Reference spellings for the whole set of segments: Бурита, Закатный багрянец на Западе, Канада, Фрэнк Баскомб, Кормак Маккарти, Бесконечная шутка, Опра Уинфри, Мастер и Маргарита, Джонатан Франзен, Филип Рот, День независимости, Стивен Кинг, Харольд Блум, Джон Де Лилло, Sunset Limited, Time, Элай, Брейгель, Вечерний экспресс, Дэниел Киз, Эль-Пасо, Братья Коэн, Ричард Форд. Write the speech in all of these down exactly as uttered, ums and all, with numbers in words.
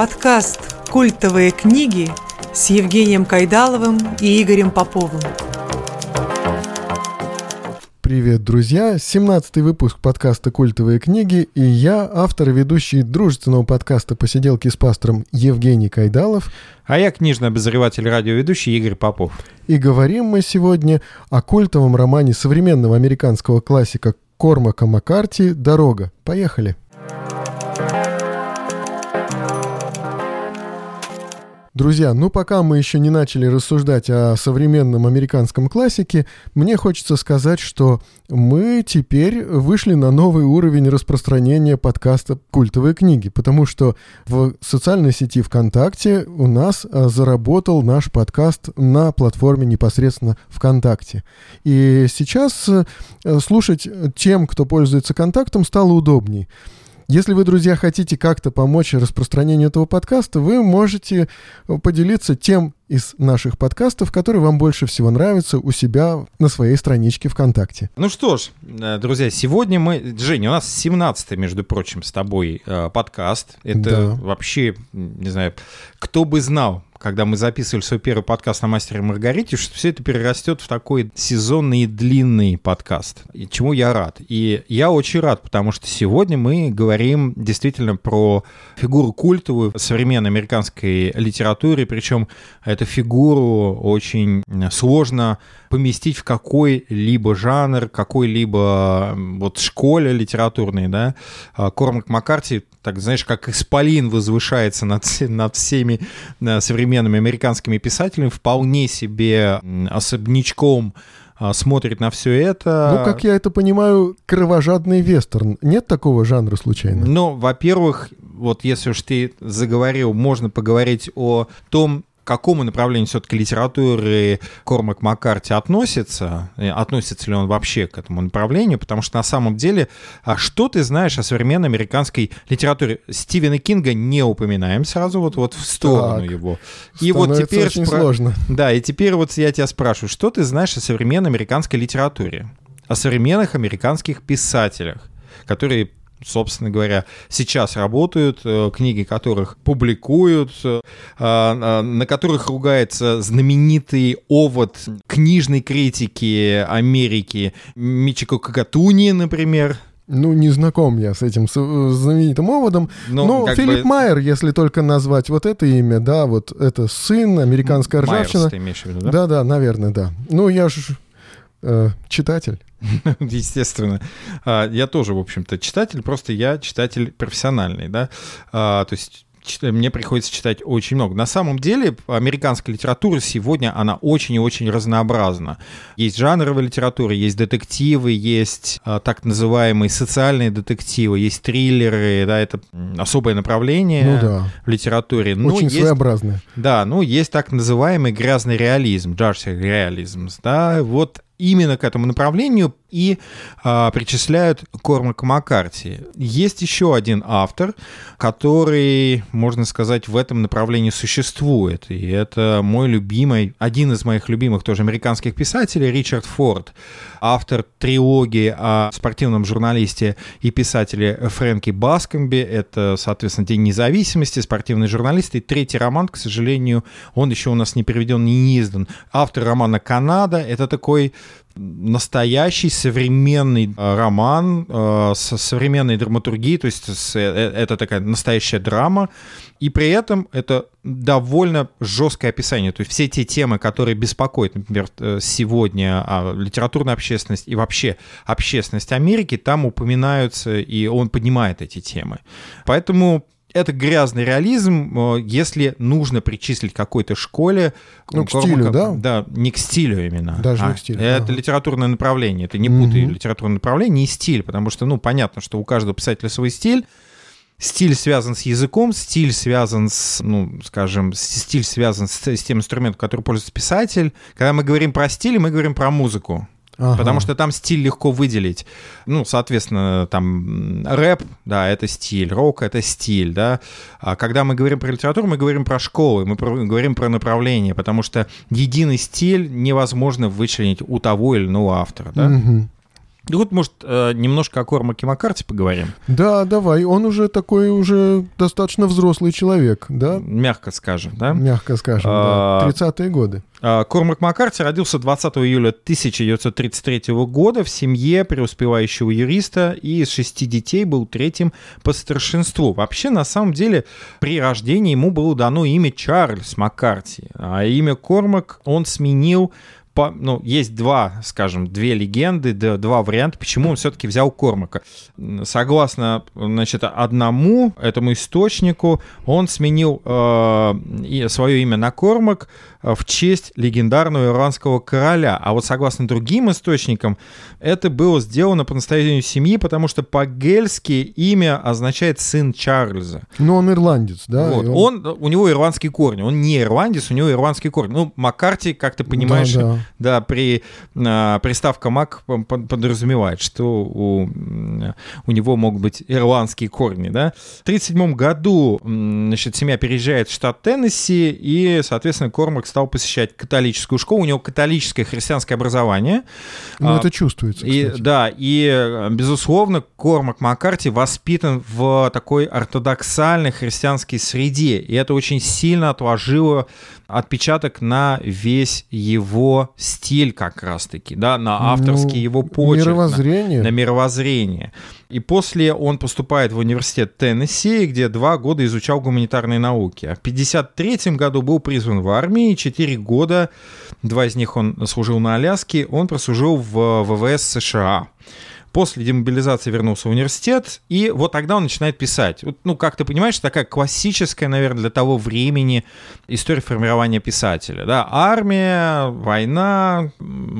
Подкаст «Культовые книги» с Евгением Кайдаловым и Игорем Поповым. Привет, друзья! семнадцатый выпуск подкаста «Культовые книги», и я, автор и ведущий дружественного подкаста «Посиделки с пастором» Евгений Кайдалов. А я книжный обозреватель, радиоведущий Игорь Попов. И говорим мы сегодня о культовом романе современного американского классика Кормака Маккарти «Дорога». Поехали! Друзья, ну пока мы еще не начали рассуждать о современном американском классике, мне хочется сказать, что мы теперь вышли на новый уровень распространения подкаста «Культовые книги», потому что в социальной сети ВКонтакте у нас заработал наш подкаст на платформе непосредственно ВКонтакте. И сейчас слушать тем, кто пользуется «Контактом», стало удобней. Если вы, друзья, хотите как-то помочь распространению этого подкаста, вы можете поделиться тем из наших подкастов, которые вам больше всего нравятся, у себя на своей страничке ВКонтакте. Ну что ж, друзья, сегодня мы... Женя, у нас семнадцатый, между прочим, с тобой подкаст. Это да. Вообще, не знаю, кто бы знал, когда мы записывали свой первый подкаст на «Мастере и Маргарите», что все это перерастет в такой сезонный и длинный подкаст, чему я рад. И я очень рад, потому что сегодня мы говорим действительно про фигуру культовую в современной американской литературе, причем эту фигуру очень сложно поместить в какой-либо жанр, какой-либо вот школе литературной, да. Кормак Маккарти, так знаешь, как исполин возвышается над, над всеми современными американскими писателями, вполне себе особнячком смотрит на все это. Ну, как я это понимаю, кровожадный вестерн. Нет такого жанра случайно? Ну, во-первых, вот если уж ты заговорил, можно поговорить о том, к какому направлению все-таки литературы Кормак Маккарти относится, относится ли он вообще к этому направлению, потому что на самом деле, а что ты знаешь о современной американской литературе? Стивена Кинга не упоминаем сразу, вот, вот в сторону так, его. И вот теперь очень спра... сложно. Да, и теперь вот я тебя спрашиваю, что ты знаешь о современной американской литературе, о современных американских писателях, которые... собственно говоря, сейчас работают, книги которых публикуют, на которых ругается знаменитый овод книжной критики Америки Мичико Какутани, например. Ну, не знаком я с этим знаменитым оводом, но, но Филип бы... Майер, если только назвать вот это имя, да, вот это сын, американская ржавчина. Майерс, ты имеешь в виду, да? Да-да, наверное, да. Ну, я же э, читатель. Естественно. Я тоже, в общем-то, читатель, просто я читатель профессиональный, да, то есть мне приходится читать очень много. На самом деле, американская литература сегодня, она очень и очень разнообразна. Есть жанровая литература, есть детективы, есть так называемые социальные детективы, есть триллеры, да, это особое направление ну, да. в литературе. Но очень есть, своеобразное. Да, ну, есть так называемый грязный реализм, dirty realism, да, вот именно к этому направлению и а, причисляют Кормака Маккарти. Есть еще один автор, который, можно сказать, в этом направлении существует. И это мой любимый, один из моих любимых тоже американских писателей, Ричард Форд, автор трилогии о спортивном журналисте и писателе Фрэнке Баскомбе. Это, соответственно, «День независимости», «Спортивный журналист». И третий роман, к сожалению, он еще у нас не переведен, не издан. Автор романа «Канада». Это такой... настоящий современный роман э, со современной драматургией, то есть с, э, это такая настоящая драма, и при этом это довольно жесткое описание, то есть все те темы, которые беспокоят, например, сегодня а, литературную общественность и вообще общественность Америки, там упоминаются, и он поднимает эти темы. Поэтому это грязный реализм, если нужно причислить какой-то школе... Ну, к стилю, да? Да, не к стилю именно. Даже а, не к стилю. Это ага. литературное направление. Это не путай угу. литературное направление и стиль, потому что, ну, понятно, что у каждого писателя свой стиль. Стиль связан с языком, стиль связан с, ну, скажем, стиль связан с, с тем инструментом, который пользуется писатель. Когда мы говорим про стиль, мы говорим про музыку. Ага. Потому что там стиль легко выделить. Ну, соответственно, там рэп, да, это стиль, рок, это стиль, да. А когда мы говорим про литературу, мы говорим про школы, мы про, говорим про направление, потому что единый стиль невозможно вычленить у того или иного автора, да. Угу. Ну вот, может, немножко о Кормаке Маккарти поговорим? Да, давай. Он уже такой уже достаточно взрослый человек, да? Мягко скажем, да? Мягко скажем, а... да. тридцатые годы. Кормак Маккарти родился двадцатого июля тысяча девятьсот тридцать третьего года в семье преуспевающего юриста и из шести детей был третьим по старшинству. Вообще, на самом деле, при рождении ему было дано имя Чарльз Маккарти, а имя Кормак он сменил. По, ну, есть два, скажем, две легенды, два варианта, почему он все-таки взял Кормака. Согласно, значит, одному этому источнику, он сменил э, свое имя на Кормак в честь легендарного ирландского короля. А вот согласно другим источникам, это было сделано по настоянию семьи, потому что по-гельски имя означает «сын Чарльза». Но он ирландец, да? Вот. Он... Он, у него ирландские корни. Он не ирландец, у него ирландские корни. Ну, Маккарти, как ты понимаешь... Да, да. Да, при, а, приставка «мак» подразумевает, что у, у него могут быть ирландские корни. Да? В тысяча девятьсот тридцать седьмом году значит, семья переезжает в штат Теннесси, и, соответственно, Кормак стал посещать католическую школу. У него католическое христианское образование. Ну, а, это чувствуется, и, да, и, безусловно, Кормак Маккарти воспитан в такой ортодоксальной христианской среде, и это очень сильно отложило отпечаток на весь его стиль как раз-таки, да, на авторский ну, его почерк. Мировоззрение. На, на мировоззрение. И после он поступает в университет Теннесси, где два года изучал гуманитарные науки. А в пятьдесят третьем году был призван в армию, четыре года, два из них он служил на Аляске, он прослужил в ВВС США. После демобилизации вернулся в университет, и вот тогда он начинает писать. Ну, как ты понимаешь, такая классическая, наверное, для того времени история формирования писателя. Да? Армия, война,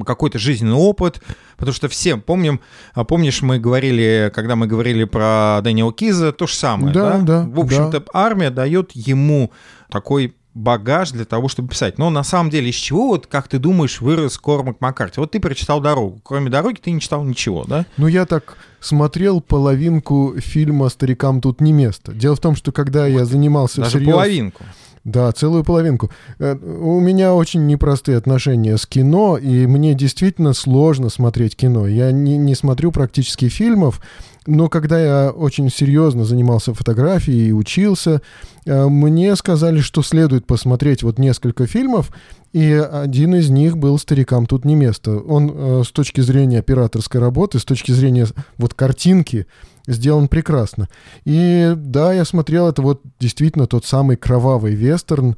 какой-то жизненный опыт. Потому что всем помним, помнишь, мы говорили, когда мы говорили про Дэниела Киза, то же самое. Да, да? Да, в общем-то, да. Армия дает ему такой... багаж для того, чтобы писать. Но на самом деле, из чего, вот как ты думаешь, вырос Кормак Маккарти? Вот ты прочитал «Дорогу». Кроме «Дороги» ты не читал ничего, да? Ну, я так смотрел половинку фильма «Старикам тут не место». Дело в том, что когда вот я занимался даже всерьез... половинку. Да, целую половинку. У меня очень непростые отношения с кино, и мне действительно сложно смотреть кино. Я не, не смотрю практически фильмов, но когда я очень серьезно занимался фотографией и учился, мне сказали, что следует посмотреть вот несколько фильмов, и один из них был «Старикам тут не место». Он с точки зрения операторской работы, с точки зрения вот картинки, сделан прекрасно. И да, я смотрел, это вот действительно тот самый кровавый вестерн.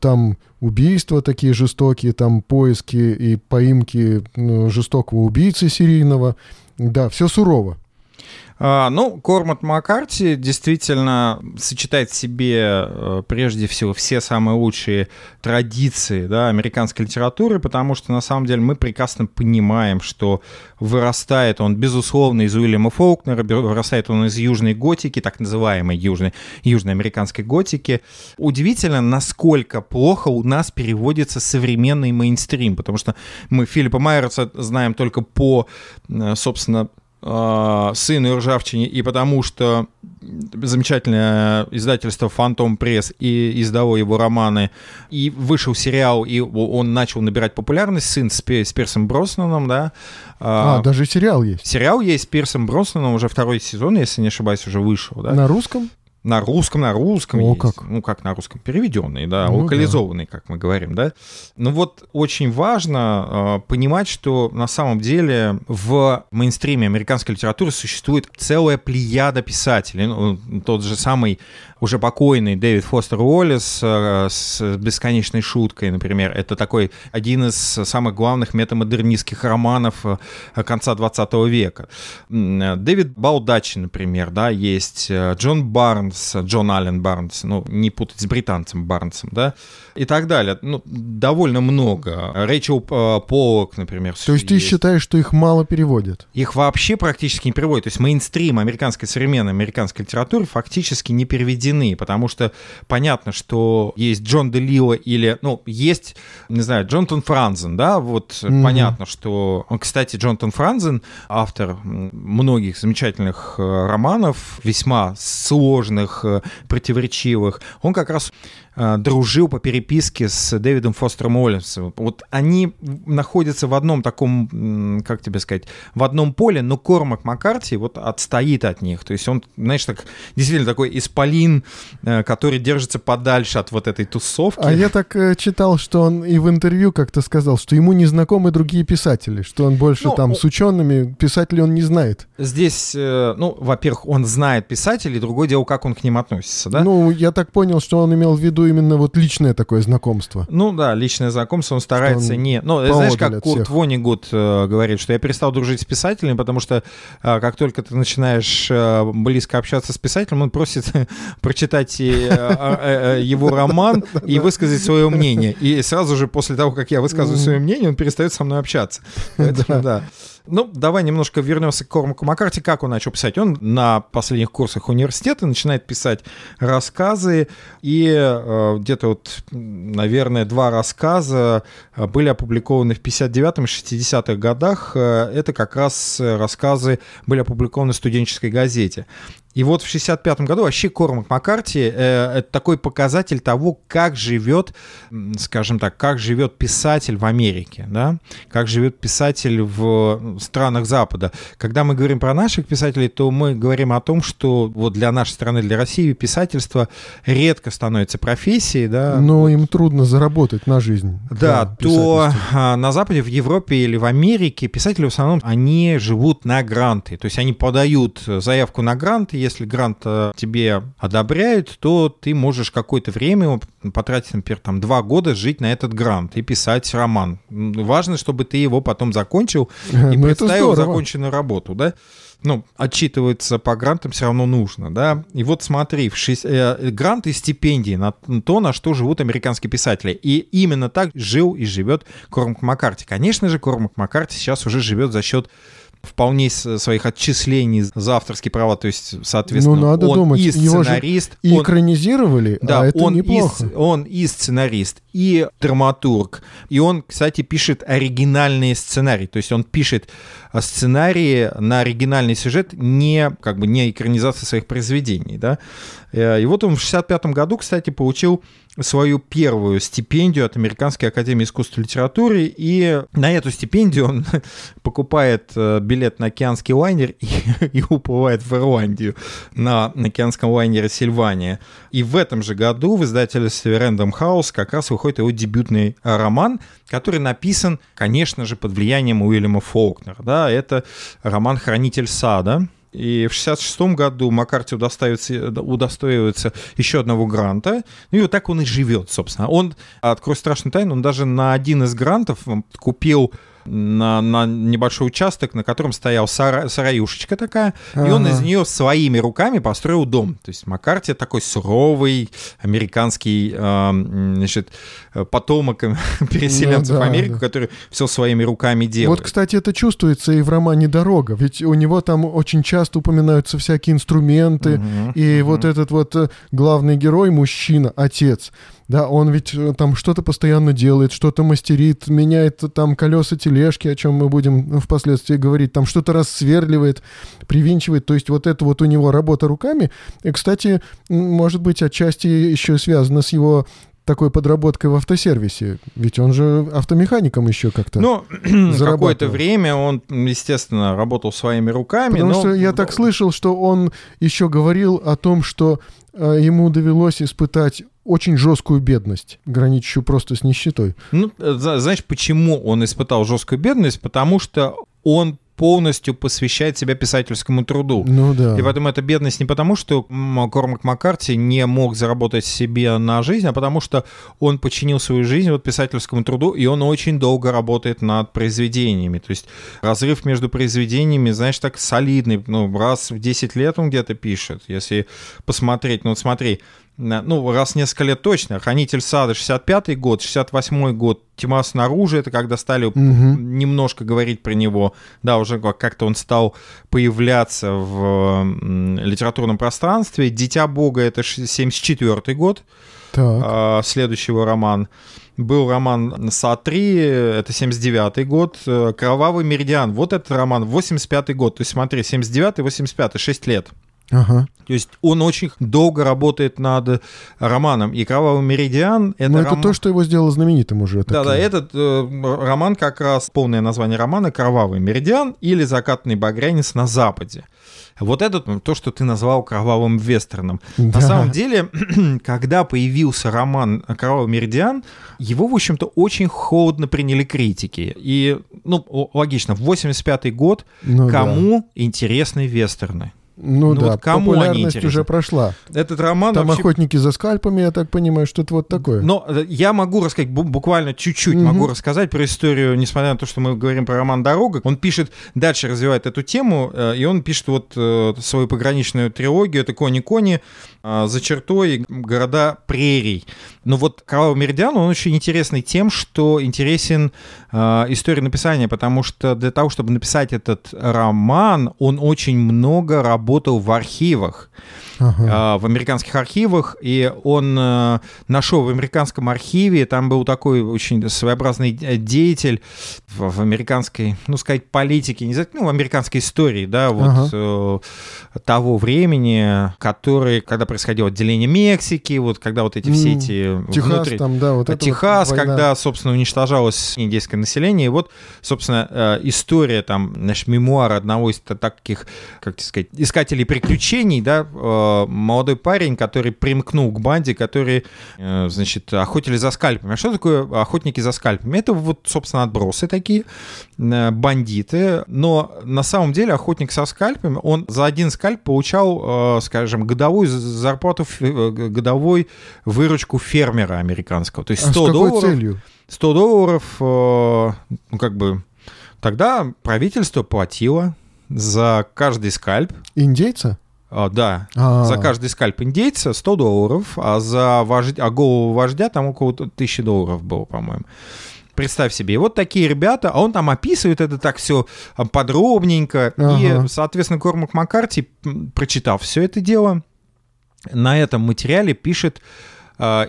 Там убийства такие жестокие, там поиски и поимки жестокого убийцы серийного. Да, все сурово. Ну, Кормак Маккарти действительно сочетает в себе, прежде всего, все самые лучшие традиции, да, американской литературы, потому что, на самом деле, мы прекрасно понимаем, что вырастает он, безусловно, из Уильяма Фолкнера, вырастает он из южной готики, так называемой южной, южноамериканской готики. Удивительно, насколько плохо у нас переводится современный мейнстрим, потому что мы Филиппа Майерса знаем только по, собственно, «Сыну и ржавчине», и потому что замечательное издательство «Фантом Пресс» и издало его романы, и вышел сериал, и он начал набирать популярность, «Сын» с, Пи- с Пирсом Броснаном, да. А, а, даже сериал есть. Сериал есть с Пирсом Броснаном, уже второй сезон, если не ошибаюсь, уже вышел. Да? На русском? На русском, на русском О, есть. Как. Ну, как на русском, переведенный, да, ну, локализованный, да. Как мы говорим, да. Но вот очень важно э, понимать, что на самом деле в мейнстриме американской литературы существует целая плеяда писателей. Ну, тот же самый уже покойный Дэвид Фостер Уоллес э, с «Бесконечной шуткой», например. Это такой один из самых главных метамодернистских романов конца двадцатого века. Дэвид Балдачи, например, да, есть Джон Барнс, Джон Аллен Барнс, ну, не путать с британцем Барнсом, да, и так далее. Ну, довольно много. Рэйчел Поллак, например. То есть, есть ты считаешь, что их мало переводят? Их вообще практически не переводят. То есть мейнстрим американской современной американской литературы фактически не переведены, потому что понятно, что есть Джон Де Лилло или, ну, есть, не знаю, Джонатан Франзен, да, вот mm-hmm. понятно, что... Кстати, Джонатан Франзен, автор многих замечательных романов, весьма сложных, сложных, противоречивых. Он как раз дружил по переписке с Дэвидом Фостером Уоллесом. Вот они находятся в одном таком, как тебе сказать, в одном поле, но Кормак Маккарти вот отстоит от них. То есть он, знаешь, так действительно такой исполин, который держится подальше от вот этой тусовки. А я так читал, что он и в интервью как-то сказал, что ему не знакомы другие писатели, что он больше ну, там с учеными, писателей он не знает. Здесь, ну, во-первых, он знает писателей, другое дело, как он к ним относится, да? Ну, я так понял, что он имел в виду именно вот личное такое знакомство. Ну да, личное знакомство, он старается он не... Ну, знаешь, как Курт Воннегут э, говорит, что я перестал дружить с писателем, потому что э, как только ты начинаешь э, близко общаться с писателем, он просит прочитать его роман и высказать свое мнение. И сразу же после того, как я высказываю свое мнение, он перестает со мной общаться. Поэтому, да. Ну, давай немножко вернемся к Кормаку Маккарти. Как он начал писать? Он на последних курсах университета начинает писать рассказы, и э, где-то вот, наверное, два рассказа были опубликованы в пятьдесят девятом и шестидесятых годах. Это как раз рассказы были опубликованы в студенческой газете. И вот в шестьдесят пятом году вообще Кормак Маккарти э, — это такой показатель того, как живет, скажем так, как живет писатель в Америке, да? Как живет писатель в странах Запада. Когда мы говорим про наших писателей, то мы говорим о том, что вот для нашей страны, для России писательство редко становится профессией. Да? Но вот. Им трудно заработать на жизнь. Да, то на Западе, в Европе или в Америке писатели в основном, они живут на гранты. То есть они подают заявку на гранты. Если грант тебе одобряют, то ты можешь какое-то время потратить, например, там, два года жить на этот грант и писать роман. Важно, чтобы ты его потом закончил и ну, представил законченную работу, да? Ну, отчитываться по грантам все равно нужно, да? И вот смотри, в шесть... гранты и стипендии на то, на что живут американские писатели. И именно так жил и живет Кормак Маккарти. Конечно же, Кормак Маккарти сейчас уже живет за счет вполне своих отчислений за авторские права, то есть, соответственно, ну, надо он думать. И сценарист. Его же и экранизировали, он, да, а это он неплохо. И, он и сценарист, и драматург, и он, кстати, пишет оригинальные сценарии, то есть он пишет сценарии на оригинальный сюжет, не, как бы, не экранизация своих произведений, да. И вот он в шестьдесят пятом году, кстати, получил свою первую стипендию от Американской академии искусств и литературы, и на эту стипендию он покупает билет на океанский лайнер и, и уплывает в Ирландию на океанском лайнере «Сильвания». И в этом же году в издательстве Random House как раз выходит его дебютный роман, который написан, конечно же, под влиянием Уильяма Фолкнера. Да? Это роман «Хранитель сада». И в шестьдесят шестом году Маккарти удостоивается еще одного гранта. Ну и вот так он и живет, собственно. Он, открою страшную тайну, он даже на один из грантов купил на, на небольшой участок, на котором стояла сара, сараюшечка такая, ага. И он из нее своими руками построил дом. То есть Маккарти такой суровый американский э, значит, потомок переселенцев ну, да, в Америку, да. Который все своими руками делает. Вот, кстати, это чувствуется и в романе «Дорога», ведь у него там очень часто упоминаются всякие инструменты, угу, и угу. Вот этот вот главный герой, мужчина, отец, да, он ведь там что-то постоянно делает, что-то мастерит, меняет там колеса тележки, о чем мы будем впоследствии говорить, там что-то рассверливает, привинчивает, то есть вот это вот у него работа руками. И, кстати, может быть, отчасти еще связано с его такой подработкой в автосервисе, ведь он же автомехаником еще как-то ну, зарабатывал. Какое-то время он, естественно, работал своими руками. Потому но... что я так слышал, что он еще говорил о том, что ему довелось испытать очень жесткую бедность, граничащую просто с нищетой. Ну, знаешь, почему он испытал жесткую бедность? Потому что он полностью посвящает себя писательскому труду. Ну да. И поэтому эта бедность не потому, что Кормак Маккарти не мог заработать себе на жизнь, а потому что он подчинил свою жизнь вот писательскому труду, и он очень долго работает над произведениями. То есть разрыв между произведениями, знаешь, так солидный. Ну, раз в десять лет он где-то пишет. Если посмотреть, ну вот смотри, ну, раз в несколько лет точно. «Хранитель сада» шестьдесят пятый год, шестьдесят восьмой год, «Тимас на рубеже», это когда стали угу. немножко говорить про него. Да, уже как-то он стал появляться в литературном пространстве. «Дитя Бога» — это семьдесят четвёртый год, так. Следующий его роман. Был роман «Сатри», это семьдесят девятый год, «Кровавый меридиан». Вот этот роман, восемьдесят пятый год. То есть смотри, семьдесят девятый, восемьдесят пятый, шесть лет. Ага. То есть он очень долго работает над романом. И «Кровавый меридиан» — это... Но это ром... то, что его сделало знаменитым уже. Да-да, этот э, роман как раз, полное название романа «Кровавый меридиан» или «Закатный багрянец на западе». Вот это то, что ты назвал кровавым вестерном. Да. На самом деле, когда появился роман «Кровавый меридиан», его, в общем-то, очень холодно приняли критики. И, ну, логично, в восемьдесят пятый год ну, кому да. интересны вестерны? Ну, ну да, вот кому популярность уже прошла. Этот роман там вообще... охотники за скальпами, я так понимаю, что-то вот такое. Но я могу рассказать, буквально чуть-чуть угу. могу рассказать про историю, несмотря на то, что мы говорим про роман «Дорога». Он пишет, дальше развивает эту тему, и он пишет вот свою пограничную трилогию, это «Кони-кони», «За чертой», «Города прерий». Но вот «Кровавый меридиан», он очень интересный тем, что интересен история написания, потому что для того, чтобы написать этот роман, он очень много работает работал в архивах, ага. в американских архивах, и он нашел в американском архиве, там был такой очень своеобразный деятель в американской, ну, сказать, политике, не знаю, ну, в американской истории, да, вот ага. того времени, который, когда происходило отделение Мексики, вот когда вот эти все эти... Техас внутри... там, да, вот это Техас, вот когда, собственно, уничтожалось индейское население, и вот, собственно, история там, значит, мемуары одного из таких, как сказать, искателей приключений, да, молодой парень, который примкнул к банде, которые, значит, охотили за скальпами. А что такое охотники за скальпами? Это вот, собственно, отбросы такие, бандиты, но на самом деле охотник со скальпами, он за один скальп получал, скажем, годовую зарплату, годовой выручку фермера американского. То есть сто долларов, сто долларов, ну, как бы, тогда правительство платило за каждый скальп. Индейца? А, да. А-а-а. За каждый скальп индейца сто долларов, а за вождь, а голову вождя там около тысячи долларов было, по-моему. Представь себе. И вот такие ребята, а он там описывает это так все подробненько. А-а-а. И, соответственно, Кормак Маккарти, прочитав все это дело, на этом материале пишет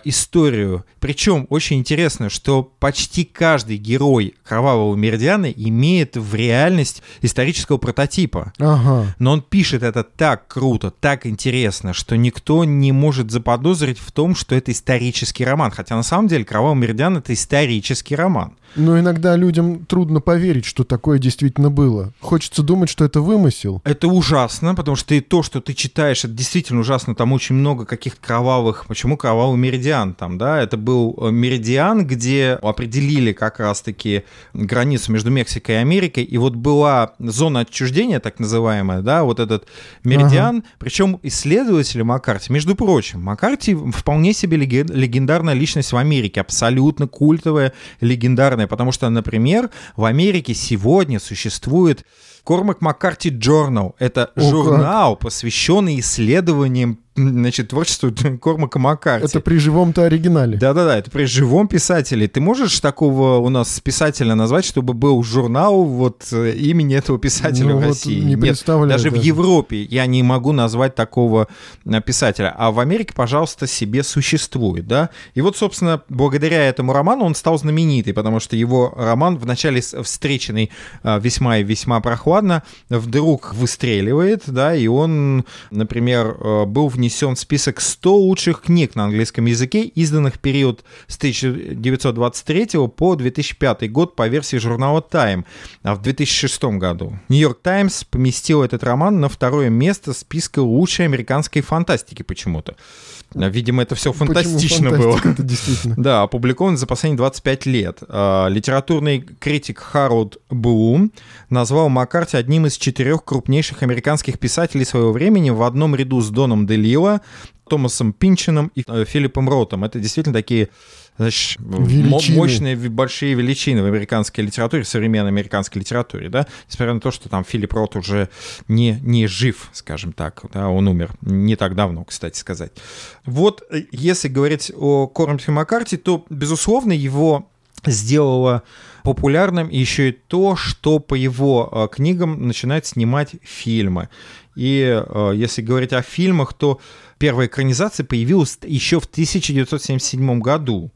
историю. Причем очень интересно, что почти каждый герой «Кровавого меридиана» имеет в реальность исторического прототипа. Ага. Но он пишет это так круто, так интересно, что никто не может заподозрить в том, что это исторический роман. Хотя на самом деле «Кровавый меридиан» — это исторический роман. Но иногда людям трудно поверить, что такое действительно было. Хочется думать, что это вымысел. Это ужасно, потому что и то, что ты читаешь, это действительно ужасно. Там очень много каких-то кровавых... Почему «Кровавый меридиан» там, да? Это был меридиан, где определили как раз-таки границу между Мексикой и Америкой. И вот была зона отчуждения, так называемая, да, вот этот меридиан. Ага. Причем исследователи Маккарти, между прочим, Маккарти вполне себе легендарная личность в Америке, абсолютно культовая, легендарная. Потому что, например, в Америке сегодня существует Кормак Маккарти Journal. Это О, журнал, как? Посвященный исследованиям, значит, творчеству Кормака Маккарти. Это при живом-то оригинале. Да-да-да, это при живом писателе. Ты можешь такого у нас писателя назвать, чтобы был журнал вот имени этого писателя, ну, в России? Вот не представляю. Нет, даже, даже в Европе я не могу назвать такого писателя. А в Америке, пожалуйста, себе существует, да? И вот, собственно, благодаря этому роману он стал знаменитый, потому что его роман, вначале встреченный весьма и весьма прохладный, ладно, вдруг выстреливает, да, и он, например, был внесен в список сто лучших книг на английском языке, изданных в период с тысяча девятьсот двадцать третьего по две тысячи пятый год по версии журнала Time. А в две тысячи шестом году Нью-Йорк Таймс поместил этот роман на второе место списка лучшей американской фантастики почему-то. Видимо, это все фантастично было. Да, опубликован за последние двадцать пять лет. Литературный критик Харольд Блум назвал Маккарти одним из четырех крупнейших американских писателей своего времени в одном ряду с Доном де Лилло, Томасом Пинчином и Филиппом Ротом. Это действительно такие, значит, мощные большие величины в американской литературе, в современной американской литературе, да, несмотря на то, что там Филипп Рот уже не, не жив, скажем так, да, он умер не так давно, кстати сказать. Вот если говорить о Кормаке Маккарти, то, безусловно, его сделало популярным еще и то, что по его книгам начинают снимать фильмы. И если говорить о фильмах, то первая экранизация появилась еще в тысяча девятьсот семьдесят седьмом году.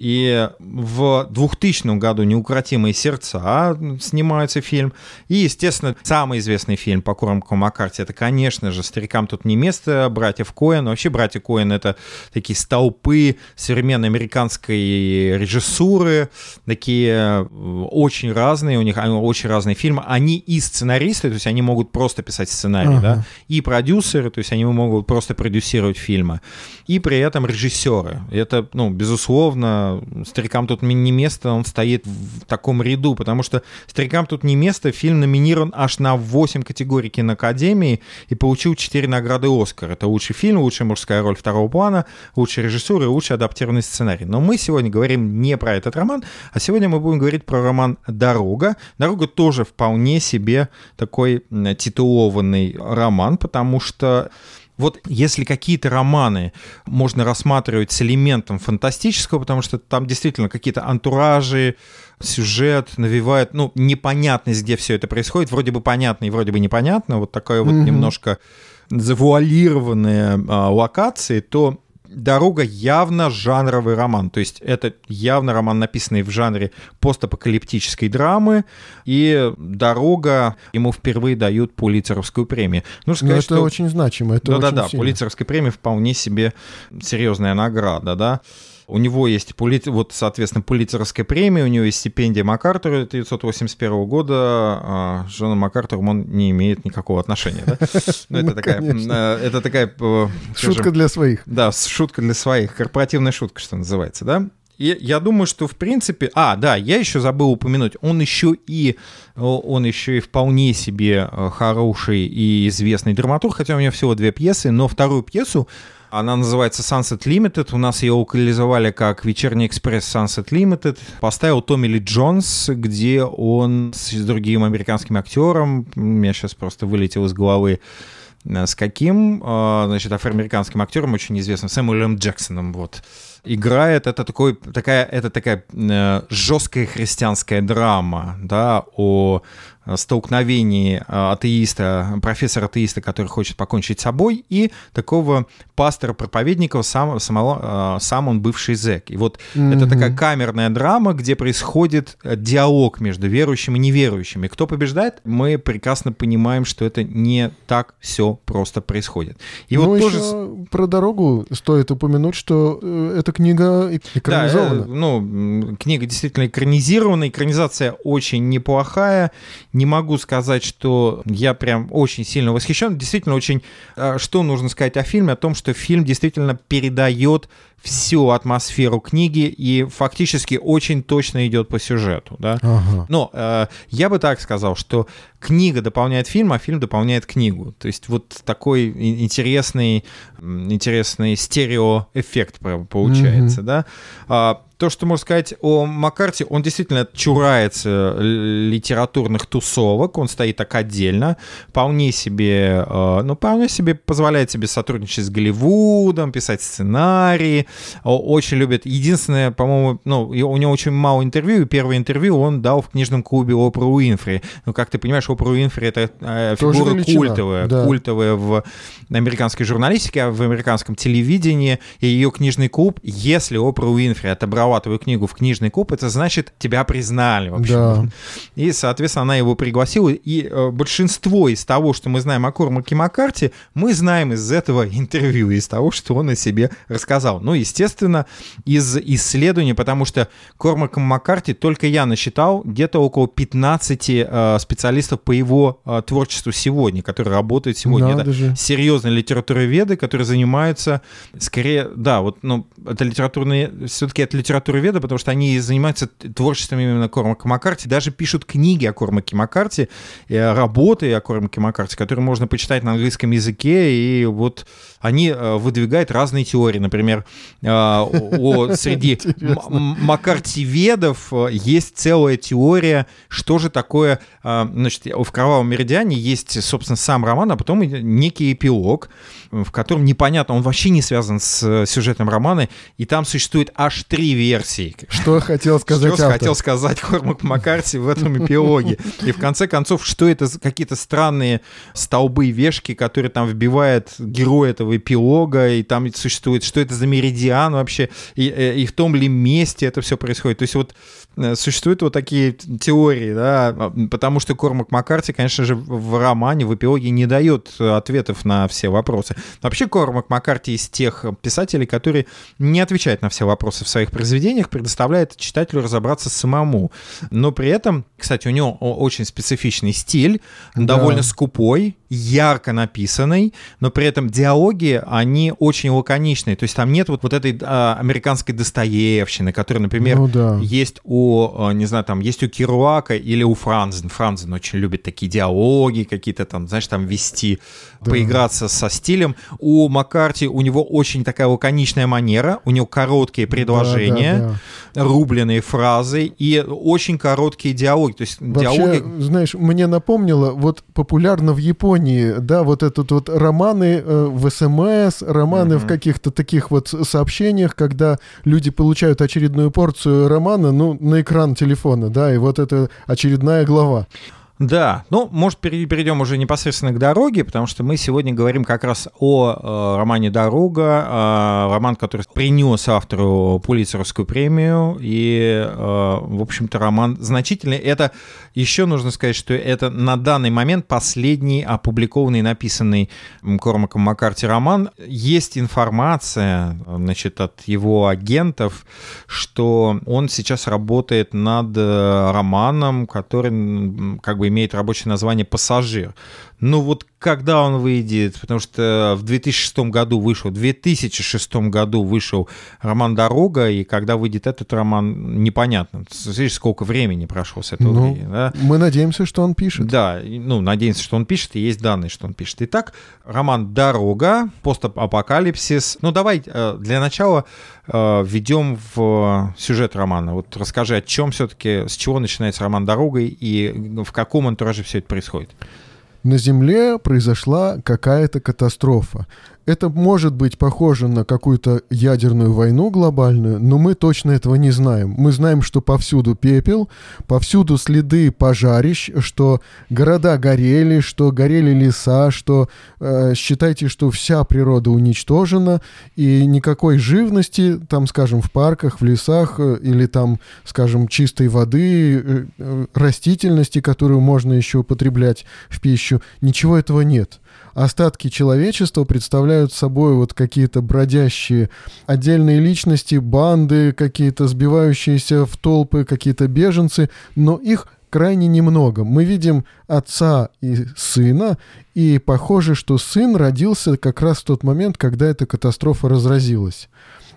И в двухтысячном году «Неукротимые сердца» снимается фильм. И, естественно, самый известный фильм по Кормаку Маккарти — это, конечно же, «Старикам тут не место», «Братьев Коэн». Вообще, «Братья Коэн» — это такие столпы современной американской режиссуры, такие очень разные, у них очень разные фильмы. Они и сценаристы, то есть они могут просто писать сценарий, ага. да, и продюсеры, то есть они могут просто продюсировать фильмы. И при этом режиссеры. Это, ну, безусловно, «Старикам тут не место», он стоит в таком ряду, потому что «Старикам тут не место» фильм номинирован аж на восемь категорий киноакадемии и получил четыре награды «Оскар». Это лучший фильм, лучшая мужская роль второго плана, лучшая режиссура и лучший адаптированный сценарий. Но мы сегодня говорим не про этот роман, а сегодня мы будем говорить про роман «Дорога». «Дорога» тоже вполне себе такой титулованный роман, потому что... Вот если какие-то романы можно рассматривать с элементом фантастического, потому что там действительно какие-то антуражи, сюжет навевает, ну, непонятность, где все это происходит, вроде бы понятно и вроде бы непонятно, вот такая вот mm-hmm. немножко завуалированная а, локация, то «Дорога» явно жанровый роман, то есть это явно роман, написанный в жанре постапокалиптической драмы, и «Дорога» ему впервые дают Пулитцеровскую премию. Ну, сказать, это что... очень значимо, это да, очень Да-да-да, Пулитцеровская премия вполне себе серьезная награда, да. У него есть, вот, соответственно, Пулитцеровская премия, у него есть стипендия Маккартера тысяча девятьсот восемьдесят первого года. Джону Маккартеру он не имеет никакого отношения, да? Это такая... Шутка для своих. Да, шутка для своих, корпоративная шутка, что называется, да? И я думаю, что в принципе... А, да, я еще забыл упомянуть, он еще и он еще и вполне себе хороший и известный драматург, хотя у него всего две пьесы, но вторую пьесу, она называется Sunset Limited. У нас ее локализовали как «Вечерний экспресс Sunset Limited». Поставил Томми Ли Джонс, где он с другим американским актером, у меня сейчас просто вылетел из головы, с каким, значит, афроамериканским актером, очень известным, Сэмюэлем Джексоном, вот, играет. Это, такой, такая, это такая жесткая христианская драма, да, о столкновении атеиста, профессора-атеиста, который хочет покончить с собой, и такого пастора-проповедника, сам, самого, сам он бывший зэк. И вот mm-hmm. это такая камерная драма, где происходит диалог между верующими и неверующими. Кто побеждает, мы прекрасно понимаем, что это не так все просто происходит. И ну, вот тоже... еще про «Дорогу» стоит упомянуть, что эта книга экранизована. Да, ну, книга действительно экранизирована, экранизация очень неплохая. Не могу сказать, что я прям очень сильно восхищен. Действительно, очень... Что нужно сказать о фильме? О том, что фильм действительно передает всю атмосферу книги и фактически очень точно идет по сюжету. Да? Ага. Но э, я бы так сказал, что книга дополняет фильм, а фильм дополняет книгу. То есть вот такой интересный, интересный стереоэффект получается. Mm-hmm. Да? То, что можно сказать о Маккарти, он действительно чурается литературных тусовок, он стоит так отдельно, вполне себе, ну, вполне себе позволяет себе сотрудничать с Голливудом, писать сценарии, очень любит. Единственное, по-моему, ну, у него очень мало интервью, и первое интервью он дал в книжном клубе Опры Уинфри. Ну, как ты понимаешь, Опра Уинфри — это фигура культовая, да. культовая в американской журналистике, в американском телевидении, и ее книжный клуб, если Опра Уинфри отобрала твою книгу в книжный клуб, это значит, тебя признали вообще. Да. И, соответственно, она его пригласила. И э, большинство из того, что мы знаем о Кормаке Маккарти, мы знаем из этого интервью, из того, что он о себе рассказал. Ну, естественно, из исследований, потому что Кормака Маккарти только я насчитал где-то около пятнадцать э, специалистов по его э, творчеству сегодня, которые работают сегодня. Да, это даже серьезные литературоведы, которые занимаются скорее... Да, вот, ну, это литературные... Все-таки это литературные литературоведы, потому что они занимаются творчеством именно Кормака Маккарти, даже пишут книги о Кормаке Маккарти, работы о Кормаке Маккарти, которые можно почитать на английском языке, и вот они выдвигают разные теории. Например, среди маккартиведов есть целая теория, что же такое, значит, в «Кровавом меридиане» есть, собственно, сам роман, а потом некий эпилог, в котором непонятно, он вообще не связан с сюжетом романа, и там существует аж три версии. Что хотел сказать автор? Что хотел сказать Кормак Маккарти в этом эпилоге. И в конце концов, что это за какие-то странные столбы-вешки, которые там вбивает герой этого эпилога, и там существует, что это за меридиан, меридиан вообще, и, и в том ли месте это все происходит. То есть вот существуют вот такие теории, да, потому что Кормак Маккарти, конечно же, в романе, в эпилоге не дает ответов на все вопросы. Вообще Кормак Маккарти из тех писателей, которые не отвечают на все вопросы в своих произведениях, предоставляет читателю разобраться самому. Но при этом, кстати, у него очень специфичный стиль, да. довольно скупой, ярко написанный, но при этом диалоги, они очень лаконичные. То есть там нет вот, вот этой а, американской достоевщины, которая, например, ну, да. есть у, не знаю, там, есть у Керуака или у Франзен. Франзен очень любит такие диалоги какие-то там, знаешь, там вести, да. поиграться со стилем. У Маккарти, у него очень такая лаконичная манера, у него короткие предложения, да, да, да. рубленые фразы и очень короткие диалоги. То есть вообще, диалоги... знаешь, мне напомнило, вот популярно в Японии да, вот этот вот романы в СМС, романы mm-hmm. в каких-то таких вот сообщениях, когда люди получают очередную порцию романа, ну, на экран телефона, да, и вот это очередная глава. Да, ну, может, перейдем уже непосредственно к «Дороге», потому что мы сегодня говорим как раз о э, романе «Дорога», э, роман, который принес автору Пулитцеровскую премию, и, э, в общем-то, роман значительный. Это, еще нужно сказать, что это на данный момент последний опубликованный, написанный Кормаком Маккарти роман. Есть информация, значит, от его агентов, что он сейчас работает над романом, который, как бы, имеет рабочее название «Пассажир». Ну вот когда он выйдет, потому что в две тысячи шестом году вышел, в две тысячи шестом году вышел роман «Дорога», и когда выйдет этот роман, непонятно. Видишь, сколько времени прошло с этого ну, времени. Да? Мы надеемся, что он пишет. Да, ну, надеемся, что он пишет, и есть данные, что он пишет. Итак, роман «Дорога», постапокалипсис. Ну, давай для начала введем в сюжет романа. Вот расскажи, о чем все-таки, с чего начинается роман «Дорога» и в каком антураже все это происходит. На Земле произошла какая-то катастрофа. Это может быть похоже на какую-то ядерную войну глобальную, но мы точно этого не знаем. Мы знаем, что повсюду пепел, повсюду следы пожарищ, что города горели, что горели леса, что э, считайте, что вся природа уничтожена, и никакой живности, там, скажем, в парках, в лесах, э, или там, скажем, чистой воды, э, растительности, которую можно еще употреблять в пищу, ничего этого нет. Остатки человечества представляют собой вот какие-то бродящие отдельные личности, банды, какие-то сбивающиеся в толпы, какие-то беженцы, но их крайне немного. Мы видим отца и сына, и похоже, что сын родился как раз в тот момент, когда эта катастрофа разразилась.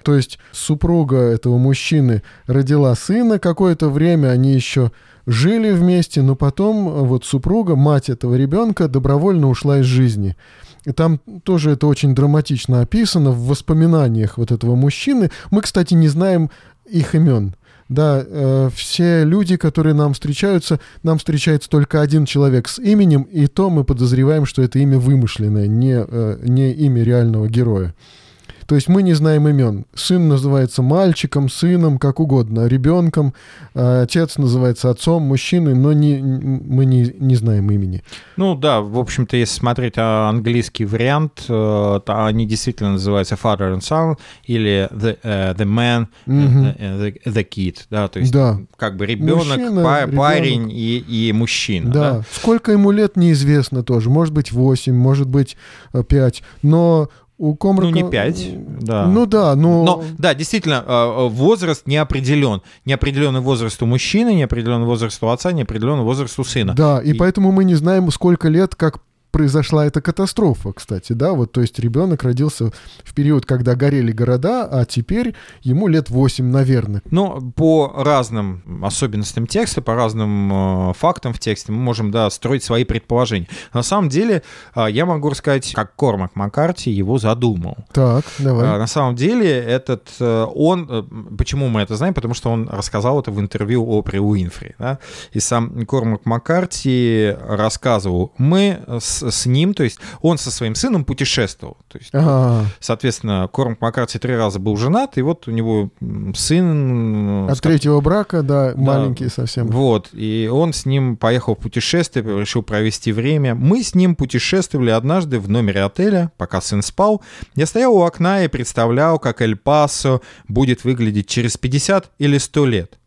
То есть супруга этого мужчины родила сына, какое-то время они еще... жили вместе, но потом вот супруга, мать этого ребенка, добровольно ушла из жизни. И там тоже это очень драматично описано в воспоминаниях вот этого мужчины. Мы, кстати, не знаем их имен. Да, э, все люди, которые нам встречаются, нам встречается только один человек с именем, и то мы подозреваем, что это имя вымышленное, не, э, не имя реального героя. То есть мы не знаем имен. Сын называется мальчиком, сыном, как угодно, ребенком. Отец называется отцом, мужчиной, но не, мы не, не знаем имени. Ну да, в общем-то, если смотреть английский вариант, они действительно называются Father and Son или The, uh, the Man and the, the, the Kid. Да, то есть да. как бы ребенок, мужчина, пар, ребенок. парень и, и мужчина. Да. да, сколько ему лет, неизвестно тоже. Может быть, восемь, может быть, пять. Но... У Комрака... Ну, не пять, да. Ну, да, но... но... Да, действительно, возраст не определен. Не определен возраст у мужчины, не определен возраст у отца, не определен возраст у сына. Да, и, и поэтому мы не знаем, сколько лет, как произошла эта катастрофа, кстати, да, вот, то есть ребенок родился в период, когда горели города, а теперь ему лет восемь, наверное. Ну, по разным особенностям текста, по разным э, фактам в тексте мы можем, да, строить свои предположения. На самом деле, э, я могу рассказать, как Кормак Маккарти его задумал. Так, давай. Э, на самом деле, этот, э, он, э, почему мы это знаем, потому что он рассказал это в интервью Опре Уинфри, да, и сам Кормак Маккарти рассказывал, мы с с ним, то есть он со своим сыном путешествовал. То есть, ага. Соответственно, Кормак Маккарти три раза был женат, и вот у него сын... От третьего брака, да, да, маленький совсем. Вот, и он с ним поехал в путешествие, решил провести время. Мы с ним путешествовали однажды в номере отеля, пока сын спал. Я стоял у окна и представлял, как Эль-Пасо будет выглядеть через пятьдесят или сто лет.